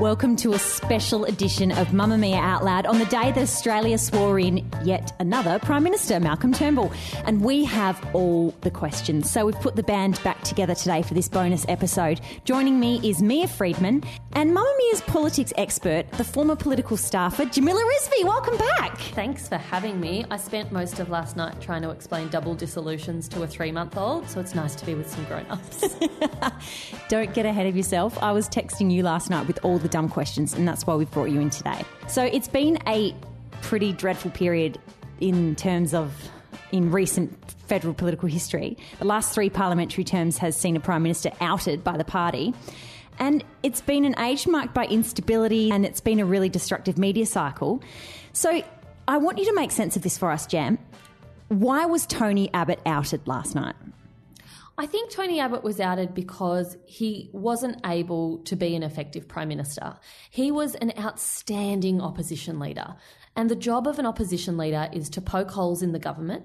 Welcome to a special edition of Mamma Mia Out Loud on the day that Australia swore in yet another Prime Minister, Malcolm Turnbull. And we have all the questions. So we've put the band back together today for this bonus episode. Joining me is Mia Friedman and Mamma Mia's politics expert, the former political staffer, Jamila Rizvi. Welcome back. Thanks for having me. I spent most of last night trying to explain double dissolutions to a 3-month-old, so it's nice to be with some grown-ups. Don't get ahead of yourself. I was texting you last night with all the dumb questions, and that's why we've brought you in today. So it's been a pretty dreadful period in terms of in recent federal political history. The last 3 parliamentary terms has seen a Prime Minister outed by the party, and it's been an age marked by instability, and it's been a really destructive media cycle. So I want you to make sense of this for us, Jam. Why was Tony Abbott outed last night? I think Tony Abbott was outed because he wasn't able to be an effective Prime Minister. He was an outstanding opposition leader. And the job of an opposition leader is to poke holes in the government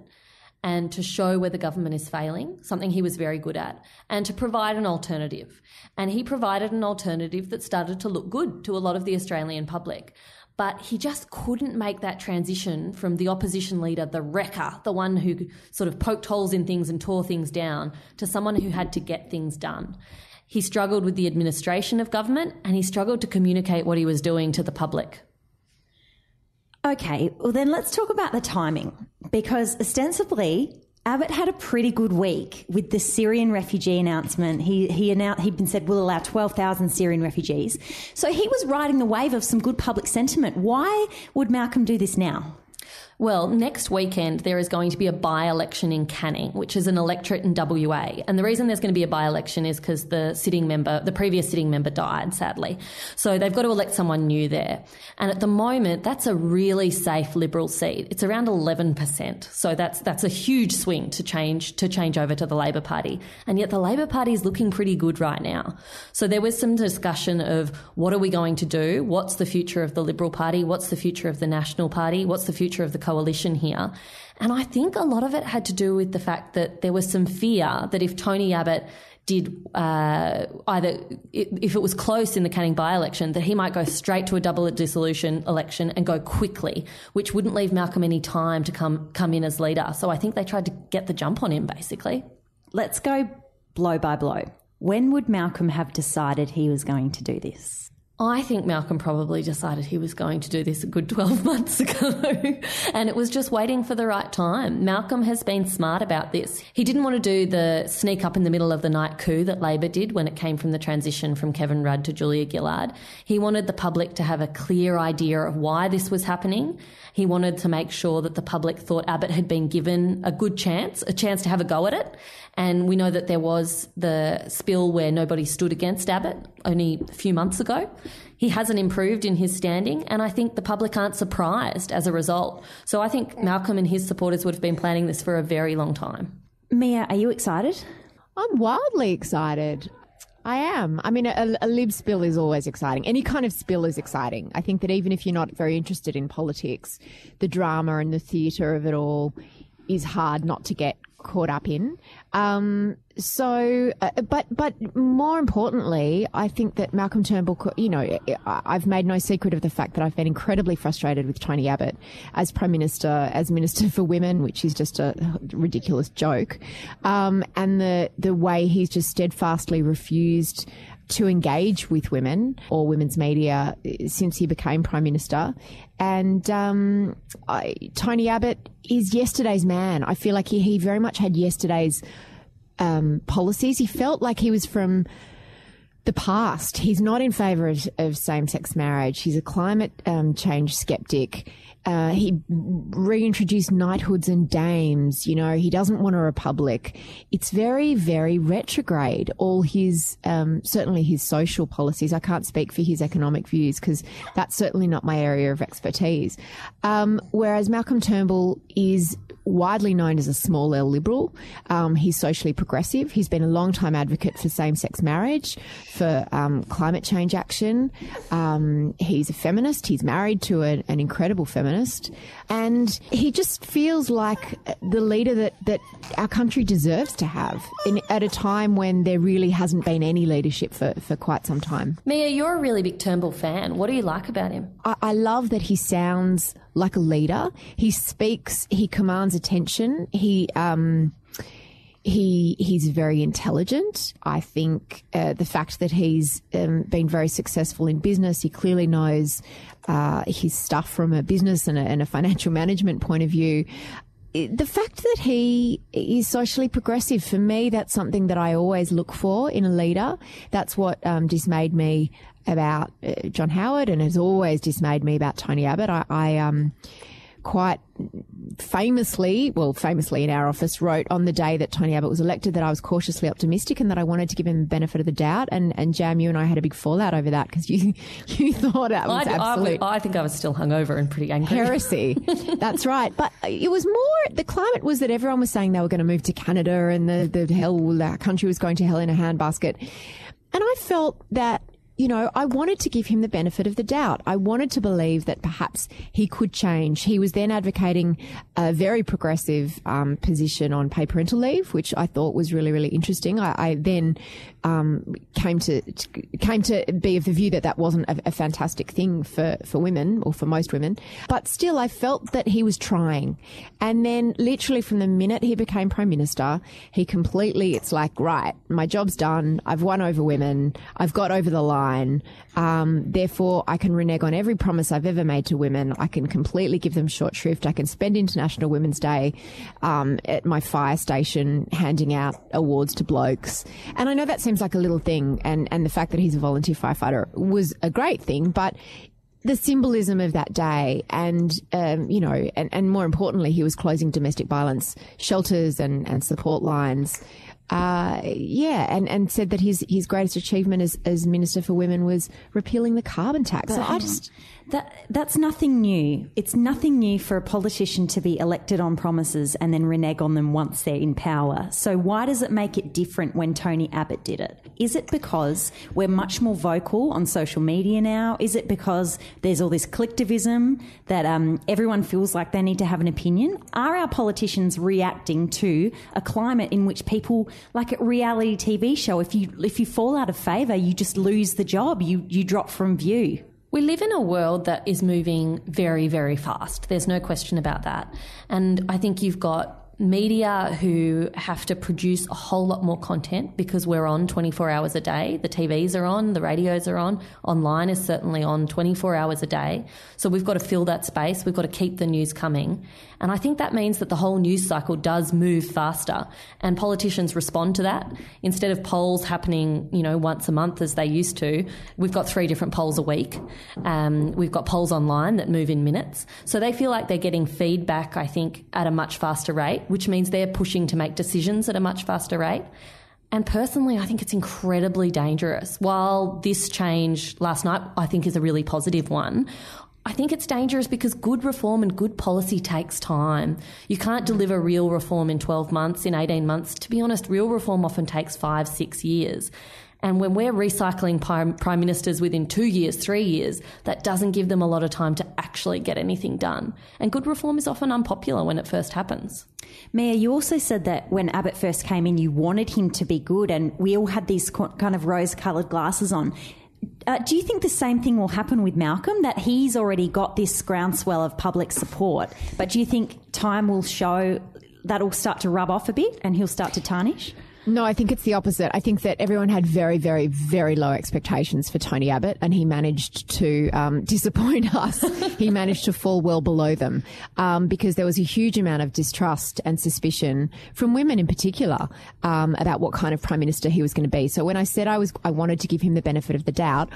and to show where the government is failing, something he was very good at, and to provide an alternative. And he provided an alternative that started to look good to a lot of the Australian public. But he just couldn't make that transition from the opposition leader, the wrecker, the one who sort of poked holes in things and tore things down, to someone who had to get things done. He struggled with the administration of government, and he struggled to communicate what he was doing to the public. Okay, well then let's talk about the timing, because ostensibly Abbott had a pretty good week with the Syrian refugee announcement. He'd been said we'll allow 12,000 Syrian refugees. So he was riding the wave of some good public sentiment. Why would Malcolm do this now? Well, next weekend there is going to be a by-election in Canning, which is an electorate in WA. And the reason there's going to be a by-election is because the previous sitting member died, sadly. So they've got to elect someone new there. And at the moment, that's a really safe Liberal seat. It's around 11%. So that's a huge swing to change over to the Labor Party. And yet the Labor Party is looking pretty good right now. So there was some discussion of what are we going to do? What's the future of the Liberal Party? What's the future of the National Party? What's the future of the Coalition here? And I think a lot of it had to do with the fact that there was some fear that if Tony Abbott did if it was close in the Canning by-election, that he might go straight to a double dissolution election and go quickly, which wouldn't leave Malcolm any time to come in as leader. So I think they tried to get the jump on him, basically. Let's go blow by blow. When would Malcolm have decided he was going to do this? I think Malcolm probably decided he was going to do this a good 12 months ago and it was just waiting for the right time. Malcolm has been smart about this. He didn't want to do the sneak up in the middle of the night coup that Labor did when it came from the transition from Kevin Rudd to Julia Gillard. He wanted the public to have a clear idea of why this was happening. He wanted to make sure that the public thought Abbott had been given a good chance, a chance to have a go at it. And we know that there was the spill where nobody stood against Abbott only a few months ago. He hasn't improved in his standing, and I think the public aren't surprised as a result. So I think Malcolm and his supporters would have been planning this for a very long time. Mia, are you excited? I'm wildly excited. I am. I mean, a Lib spill is always exciting. Any kind of spill is exciting. I think that even if you're not very interested in politics, the drama and the theatre of it all is hard not to get caught up in. But more importantly, I think that Malcolm Turnbull, you know, I've made no secret of the fact that I've been incredibly frustrated with Tony Abbott as Prime Minister, as Minister for Women, which is just a ridiculous joke. And the way he's just steadfastly refused to engage with women or women's media since he became Prime Minister. And Tony Abbott is yesterday's man. I feel like he very much had yesterday's policies. He felt like he was from the past. He's not in favour of same-sex marriage. He's a climate change sceptic. He reintroduced knighthoods and dames. You know, he doesn't want a republic. It's very, very retrograde, all his, certainly his social policies. I can't speak for his economic views because that's certainly not my area of expertise. Whereas Malcolm Turnbull is widely known as a small L liberal. He's socially progressive. He's been a long-time advocate for same-sex marriage, for climate change action. He's a feminist. He's married to an incredible feminist. And he just feels like the leader that our country deserves to have at a time when there really hasn't been any leadership for quite some time. Mia, you're a really big Turnbull fan. What do you like about him? I love that he sounds like a leader. He speaks, he commands attention. He's very intelligent. I think the fact that he's been very successful in business, he clearly knows his stuff from a business and a financial management point of view. The fact that he is socially progressive, for me, that's something that I always look for in a leader. That's what dismayed me about John Howard and has always dismayed me about Tony Abbott. I quite famously in our office wrote on the day that Tony Abbott was elected that I was cautiously optimistic and that I wanted to give him the benefit of the doubt. And Jam, you and I had a big fallout over that because you thought that was absolute... I think I was still hungover and pretty angry. Heresy. That's right. But it was more... The climate was that everyone was saying they were going to move to Canada and our country was going to hell in a handbasket. And I felt that, you know, I wanted to give him the benefit of the doubt. I wanted to believe that perhaps he could change. He was then advocating a very progressive position on paid parental leave, which I thought was really, really interesting. I then came to be of the view that wasn't a fantastic thing for women or for most women. But still, I felt that he was trying. And then literally from the minute he became Prime Minister, he completely, it's like, right, my job's done. I've won over women. I've got over the line. Therefore, I can renege on every promise I've ever made to women. I can completely give them short shrift. I can spend International Women's Day at my fire station handing out awards to blokes. And I know that seems like a little thing, and the fact that he's a volunteer firefighter was a great thing, but the symbolism of that day and, and more importantly, he was closing domestic violence shelters and support lines. And said that his greatest achievement as Minister for Women was repealing the carbon tax. That's nothing new. It's nothing new for a politician to be elected on promises and then renege on them once they're in power. So why does it make it different when Tony Abbott did it? Is it because we're much more vocal on social media now? Is it because there's all this collectivism that everyone feels like they need to have an opinion? Are our politicians reacting to a climate in which people, like a reality TV show, if you fall out of favour, you just lose the job, you drop from view? We live in a world that is moving very, very fast. There's no question about that. And I think you've got media who have to produce a whole lot more content because we're on 24 hours a day. The TVs are on, the radios are on, online is certainly on 24 hours a day. So we've got to fill that space. We've got to keep the news coming. And I think that means that the whole news cycle does move faster and politicians respond to that. Instead of polls happening, once a month as they used to, we've got 3 different polls a week. We've got polls online that move in minutes. So they feel like they're getting feedback, I think, at a much faster rate, which means they're pushing to make decisions at a much faster rate. And personally, I think it's incredibly dangerous. While this change last night, I think, is a really positive one, I think it's dangerous because good reform and good policy takes time. You can't deliver real reform in 12 months, in 18 months. To be honest, real reform often takes 5-6 years. And when we're recycling prime ministers within 2 years, 3 years, that doesn't give them a lot of time to actually get anything done. And good reform is often unpopular when it first happens. Mia, you also said that when Abbott first came in, you wanted him to be good and we all had these kind of rose-coloured glasses on. Do you think the same thing will happen with Malcolm, that he's already got this groundswell of public support, but do you think time will show that'll start to rub off a bit and he'll start to tarnish? No, I think it's the opposite. I think that everyone had very, very, very low expectations for Tony Abbott and he managed to disappoint us. He managed to fall well below them because there was a huge amount of distrust and suspicion from women in particular about what kind of Prime Minister he was going to be. So when I said I wanted to give him the benefit of the doubt,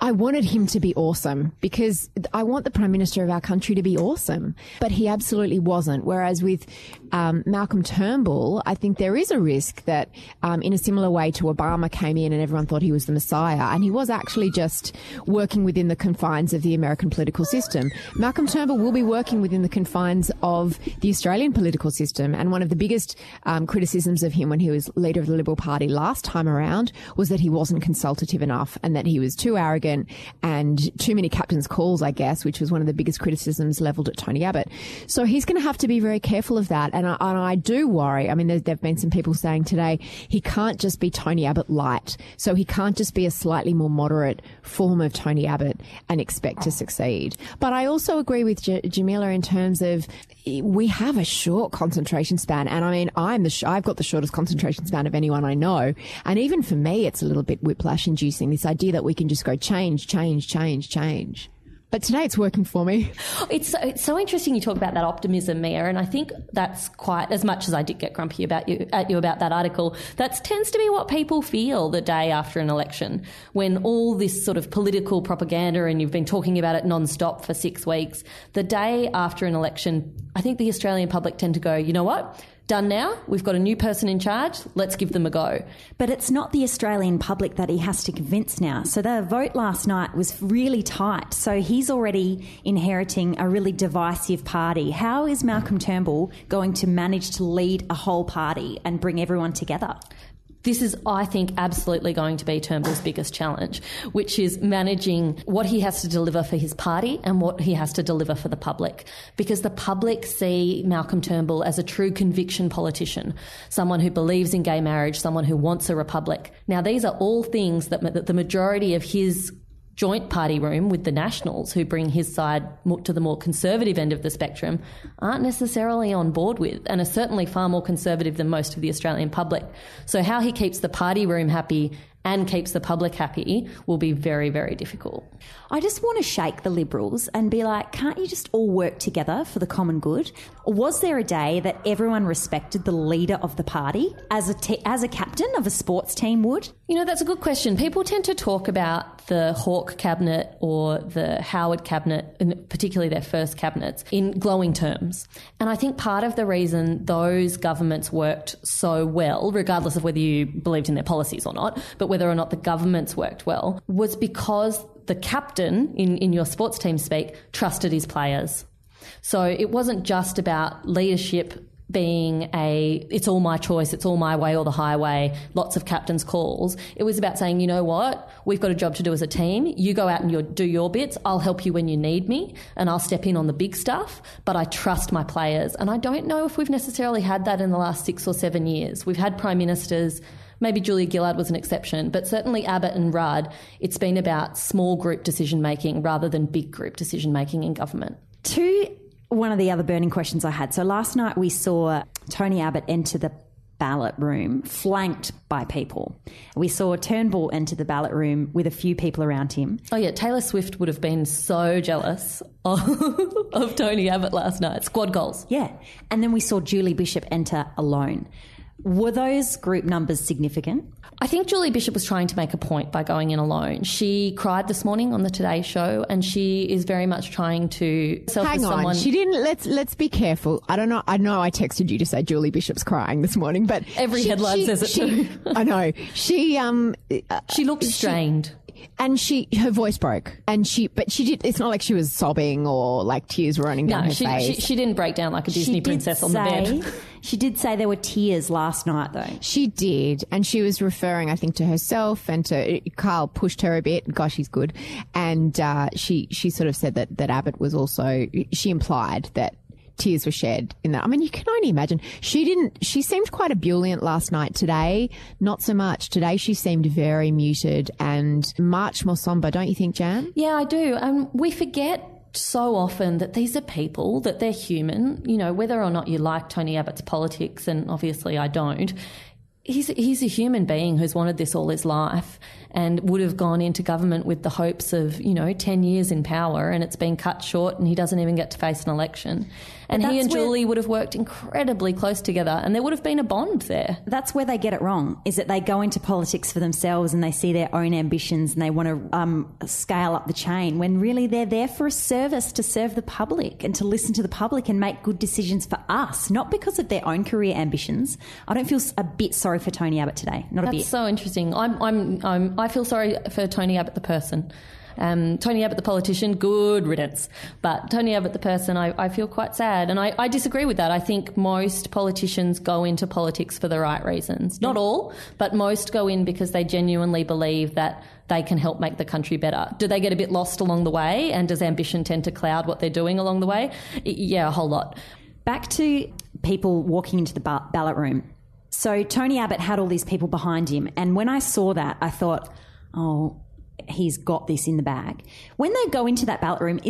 I wanted him to be awesome because I want the Prime Minister of our country to be awesome, but he absolutely wasn't. Whereas with Malcolm Turnbull, I think there is a risk that that in a similar way to Obama came in and everyone thought he was the messiah, and he was actually just working within the confines of the American political system. Malcolm Turnbull will be working within the confines of the Australian political system, and one of the biggest criticisms of him when he was leader of the Liberal Party last time around was that he wasn't consultative enough and that he was too arrogant and too many captain's calls, I guess, which was one of the biggest criticisms levelled at Tony Abbott. So he's going to have to be very careful of that, and I do worry. I mean, there have been some people saying today he can't just be Tony Abbott light, so he can't just be a slightly more moderate form of Tony Abbott and expect to succeed. But I also agree with Jamila in terms of we have a short concentration span, and I mean, I've got the shortest concentration span of anyone I know, and even for me it's a little bit whiplash-inducing, this idea that we can just go change. But today it's working for me. It's so interesting you talk about that optimism, Mia, and I think that's quite, as much as I did get grumpy at you about that article, that tends to be what people feel the day after an election, when all this sort of political propaganda, and you've been talking about it non-stop for 6 weeks, the day after an election, I think the Australian public tend to go, you know what? Done now. We've got a new person in charge. Let's give them a go. But it's not the Australian public that he has to convince now. So the vote last night was really tight. So he's already inheriting a really divisive party. How is Malcolm Turnbull going to manage to lead a whole party and bring everyone together? This is, I think, absolutely going to be Turnbull's biggest challenge, which is managing what he has to deliver for his party and what he has to deliver for the public, because the public see Malcolm Turnbull as a true conviction politician, someone who believes in gay marriage, someone who wants a republic. Now, these are all things that the majority of his joint party room with the Nationals, who bring his side to the more conservative end of the spectrum, aren't necessarily on board with, and are certainly far more conservative than most of the Australian public. So how he keeps the party room happy and keeps the public happy will be very, very difficult. I just want to shake the Liberals and be like, can't you just all work together for the common good? Or was there a day that everyone respected the leader of the party as a captain of a sports team would? You know, that's a good question. People tend to talk about the Hawke cabinet or the Howard cabinet, and particularly their first cabinets, in glowing terms. And I think part of the reason those governments worked so well, regardless of whether you believed in their policies or not, but whether or not the governments worked well, was because the captain, in your sports team speak, trusted his players. So it wasn't just about leadership being it's all my choice, it's all my way or the highway, lots of captain's calls. It was about saying, you know what, we've got a job to do as a team. You go out and do your bits. I'll help you when you need me, and I'll step in on the big stuff, but I trust my players. And I don't know if we've necessarily had that in the last 6 or 7 years. We've had prime ministers. Maybe Julia Gillard was an exception, but certainly Abbott and Rudd, it's been about small group decision-making rather than big group decision-making in government. One of the other burning questions I had. So last night we saw Tony Abbott enter the ballot room flanked by people. We saw Turnbull enter the ballot room with a few people around him. Oh yeah, Taylor Swift would have been so jealous of Tony Abbott last night. Squad goals. Yeah. And then we saw Julie Bishop enter alone. Were those group numbers significant? I think Julie Bishop was trying to make a point by going in alone. She cried this morning on the Today Show, and she is very much trying to self as someone. She didn't. Let's be careful. I don't know. I know I texted you to say Julie Bishop's crying this morning, but every headline says it too. I know. She looked strained. And her voice broke, but she did. It's not like she was sobbing or like tears were running down her face. She didn't break down like a Disney princess on the bed. She did say there were tears last night, though. She did, and she was referring, I think, to herself and to Carl pushed her a bit. Gosh, he's good, and she sort of said that Abbott was also. She implied that tears were shed in that. I mean, you can only imagine. She seemed quite ebullient last night. Today, not so much. Today, she seemed very muted and much more somber, don't you think, Jan? Yeah, I do. And we forget so often that these are people, that they're human. You know, whether or not you like Tony Abbott's politics, and obviously I don't, he's a human being who's wanted this all his life and would have gone into government with the hopes of, 10 years in power, and it's been cut short and he doesn't even get to face an election. And he and Julie would have worked incredibly close together, and there would have been a bond there. That's where they get it wrong, is that they go into politics for themselves and they see their own ambitions and they want to scale up the chain, when really they're there for a service, to serve the public and to listen to the public and make good decisions for us, not because of their own career ambitions. I don't feel a bit sorry sorry for Tony Abbott today. Not a bit. That's so interesting. I feel sorry for Tony Abbott the person. Tony Abbott the politician, good riddance. But Tony Abbott the person, I feel quite sad. And I disagree with that. I think most politicians go into politics for the right reasons. Not all, but most go in because they genuinely believe that they can help make the country better. Do they get a bit lost along the way? And does ambition tend to cloud what they're doing along the way? Yeah, a whole lot. Back to people walking into the ballot room. So Tony Abbott had all these people behind him. And when I saw that, I thought, oh, he's got this in the bag. When they go into that ballot room,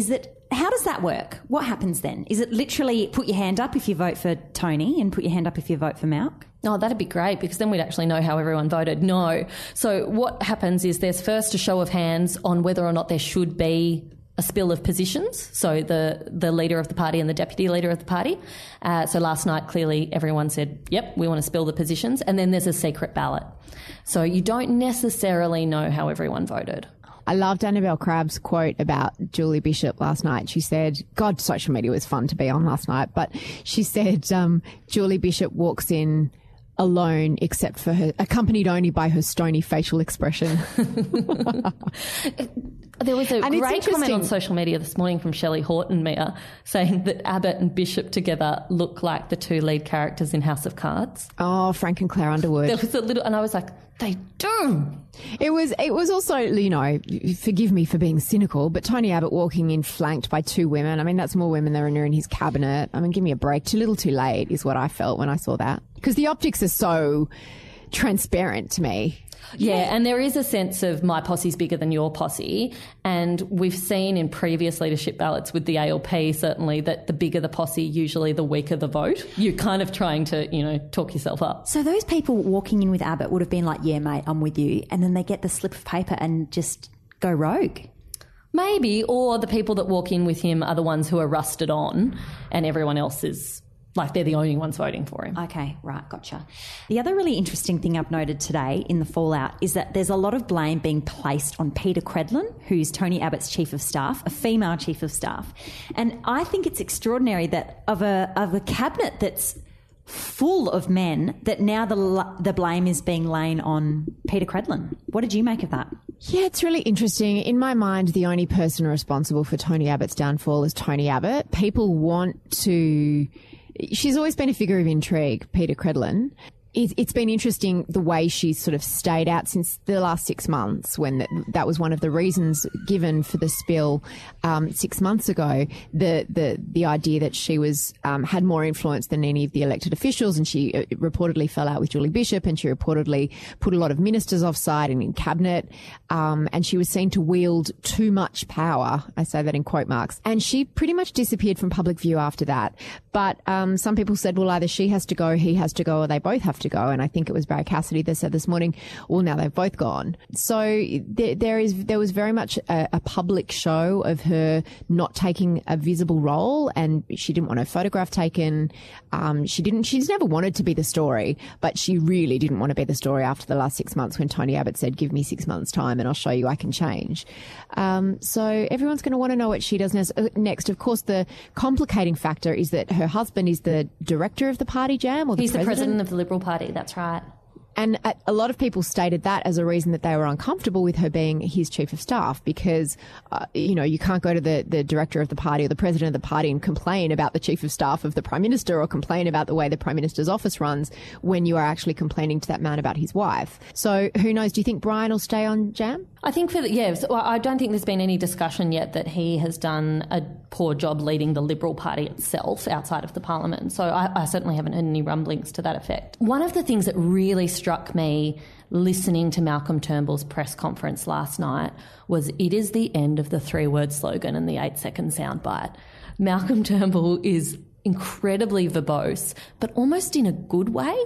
how does that work? What happens then? Is it literally put your hand up if you vote for Tony and put your hand up if you vote for Malk? Oh, that'd be great, because then we'd actually know how everyone voted. No. So what happens is there's first a show of hands on whether or not there should be a spill of positions, so the leader of the party and the deputy leader of the party. So last night, clearly everyone said, yep, we want to spill the positions. And then there's a secret ballot. So you don't necessarily know how everyone voted. I loved Annabelle Crabb's quote about Julie Bishop last night. She said, God, social media was fun to be on last night, but she said Julie Bishop walks in alone, except for her, accompanied only by her stony facial expression. There was a great comment on social media this morning from Shelley Horton-Mare saying that Abbott and Bishop together look like the two lead characters in House of Cards. Oh, Frank and Claire Underwood. There was a little, and I was like, they do. It was also, you know, forgive me for being cynical, but Tony Abbott walking in flanked by two women. I mean, that's more women than are in his cabinet. I mean, give me a break. Too little, too late is what I felt when I saw that, because the optics are so transparent to me. Yeah, and there is a sense of my posse's bigger than your posse, and we've seen in previous leadership ballots with the ALP certainly that the bigger the posse, usually the weaker the vote. You're kind of trying to, you know, talk yourself up. So those people walking in with Abbott would have been like, yeah, mate, I'm with you, and then they get the slip of paper and just go rogue. Maybe, or the people that walk in with him are the ones who are rusted on and everyone else is... like they're the only ones voting for him. Okay, right, gotcha. The other really interesting thing I've noted today in the fallout is that there's a lot of blame being placed on Peter Credlin, who's Tony Abbott's chief of staff, a female chief of staff. And I think it's extraordinary that of a cabinet that's full of men, that now the blame is being laid on Peter Credlin. What did you make of that? Yeah, it's really interesting. In my mind, the only person responsible for Tony Abbott's downfall is Tony Abbott. People want to... She's always been a figure of intrigue, Peter Credlin. It's been interesting the way she's sort of stayed out since the last 6 months, when that was one of the reasons given for the spill 6 months ago, the idea that she was had more influence than any of the elected officials, and she reportedly fell out with Julie Bishop, and she reportedly put a lot of ministers offside and in cabinet, and she was seen to wield too much power. I say that in quote marks. And she pretty much disappeared from public view after that. But some people said, well, either she has to go, he has to go, or they both have to go, and I think it was Barry Cassidy that said this morning, well, now they've both gone. So there was very much a public show of her not taking a visible role, and she didn't want her photograph taken. She's never wanted to be the story, but she really didn't want to be the story after the last 6 months when Tony Abbott said, give me 6 months time and I'll show you I can change. So everyone's going to want to know what she does next. Of course, the complicating factor is that her husband is the director of the party, Jam, or he's the president of the Liberal Party, that's right. And a lot of people stated that as a reason that they were uncomfortable with her being his chief of staff, because, you know, you can't go to the director of the party or the president of the party and complain about the chief of staff of the Prime Minister, or complain about the way the Prime Minister's office runs, when you are actually complaining to that man about his wife. So who knows? Do you think Brian will stay on, Jam? I think so I don't think there's been any discussion yet that he has done a poor job leading the Liberal Party itself outside of the Parliament. So I certainly haven't heard any rumblings to that effect. One of the things that really struck me listening to Malcolm Turnbull's press conference last night was, it is the end of the 3-word slogan and the 8-second soundbite. Malcolm Turnbull is incredibly verbose, but almost in a good way.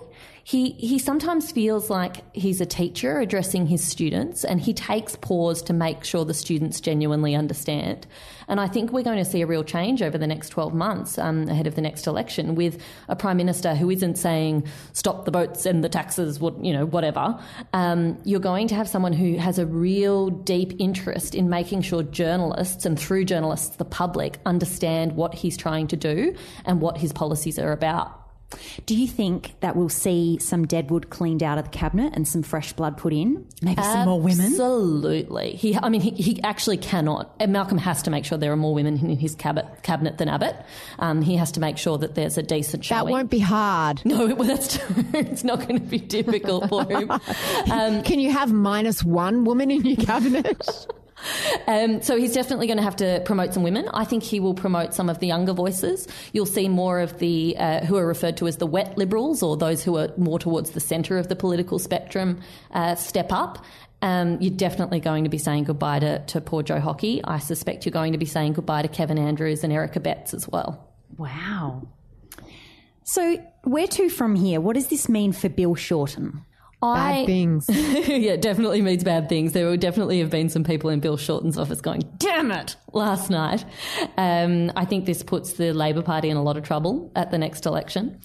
He sometimes feels like he's a teacher addressing his students, and he takes pause to make sure the students genuinely understand. And I think we're going to see a real change over the next 12 months ahead of the next election, with a Prime Minister who isn't saying, stop the boats and the taxes, you know, whatever. You're going to have someone who has a real deep interest in making sure journalists, and through journalists, the public, understand what he's trying to do and what his policies are about. Do you think that we'll see some deadwood cleaned out of the cabinet and some fresh blood put in? Maybe some more women? Absolutely. He actually cannot. And Malcolm has to make sure there are more women in his cabinet than Abbott. He has to make sure that there's a decent showing. That won't be hard. No, well, that's true. It's not going to be difficult for him. Can you have -1 woman in your cabinet? So he's definitely going to have to promote some women. I think he will promote some of the younger voices. You'll see more of the who are referred to as the wet Liberals, or those who are more towards the centre of the political spectrum, step up. You're definitely going to be saying goodbye to poor Joe Hockey. I suspect you're going to be saying goodbye to Kevin Andrews and Erica Betts as well. Wow. So where to from here? What does this mean for Bill Shorten? Bad things. Yeah, it definitely means bad things. There will definitely have been some people in Bill Shorten's office going, damn it, last night. I think this puts the Labor Party in a lot of trouble at the next election.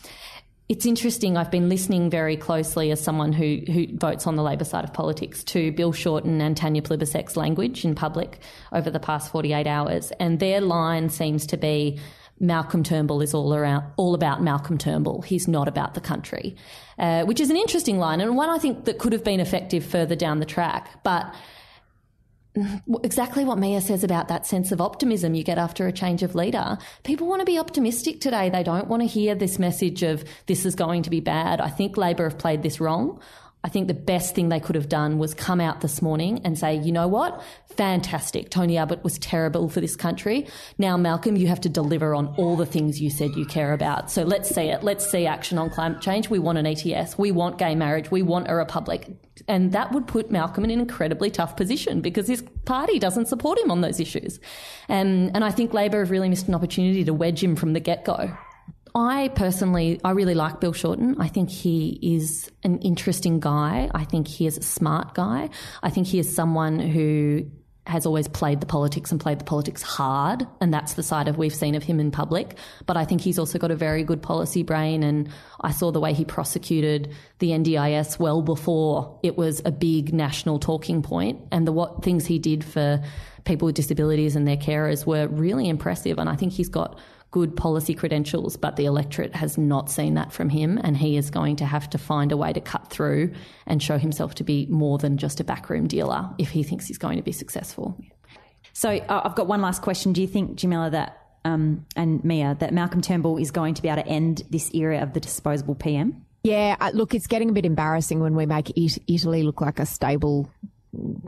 It's interesting. I've been listening very closely, as someone who votes on the Labor side of politics, to Bill Shorten and Tanya Plibersek's language in public over the past 48 hours. And their line seems to be, Malcolm Turnbull is all about Malcolm Turnbull. He's not about the country, which is an interesting line, and one I think that could have been effective further down the track. But exactly what Mia says about that sense of optimism you get after a change of leader. People want to be optimistic today. They don't want to hear this message of this is going to be bad. I think Labor have played this wrong. I think the best thing they could have done was come out this morning and say, you know what, fantastic. Tony Abbott was terrible for this country. Now, Malcolm, you have to deliver on all the things you said you care about. So let's see it. Let's see action on climate change. We want an ETS. We want gay marriage. We want a republic. And that would put Malcolm in an incredibly tough position, because his party doesn't support him on those issues. And I think Labor have really missed an opportunity to wedge him from the get-go. I really like Bill Shorten. I think he is an interesting guy. I think he is a smart guy. I think he is someone who has always played the politics, and played the politics hard, and that's the side of we've seen of him in public. But I think he's also got a very good policy brain, and I saw the way he prosecuted the NDIS well before it was a big national talking point, and what things he did for people with disabilities and their carers were really impressive, and I think he's got good policy credentials, but the electorate has not seen that from him, and he is going to have to find a way to cut through and show himself to be more than just a backroom dealer if he thinks he's going to be successful. So I've got one last question. Do you think, Jamila, that and Mia, that Malcolm Turnbull is going to be able to end this era of the disposable PM? Yeah, look, it's getting a bit embarrassing when we make Italy look like a stable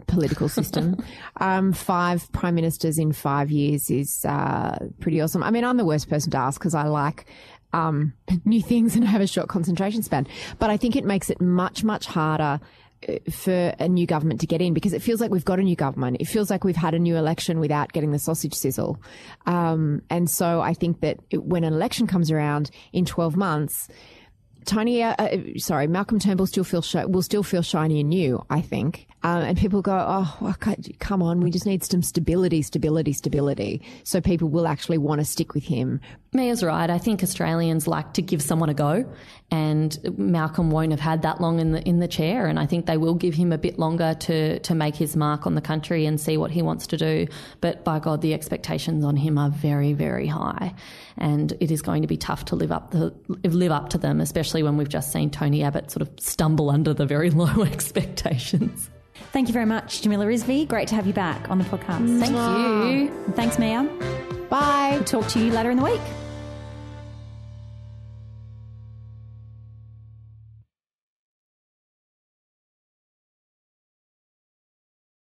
political system. 5 prime ministers in 5 years is pretty awesome. I mean, I'm the worst person to ask because I like new things and have a short concentration span. But I think it makes it much, much harder for a new government to get in, because it feels like we've got a new government. It feels like we've had a new election without getting the sausage sizzle. And so I think that when an election comes around in 12 months, Malcolm Turnbull will still feel shiny and new, I think. And people go, oh, come on, we just need some stability. So people will actually want to stick with him. Mia's right. I think Australians like to give someone a go, and Malcolm won't have had that long in the chair. And I think they will give him a bit longer to make his mark on the country and see what he wants to do. But by God, the expectations on him are very, very high, and it is going to be tough to live up to them, especially when we've just seen Tony Abbott sort of stumble under the very low expectations. Thank you very much, Jamila Rizvi. Great to have you back on the podcast. Thank you. Thanks, Mia. Bye. We'll talk to you later in the week.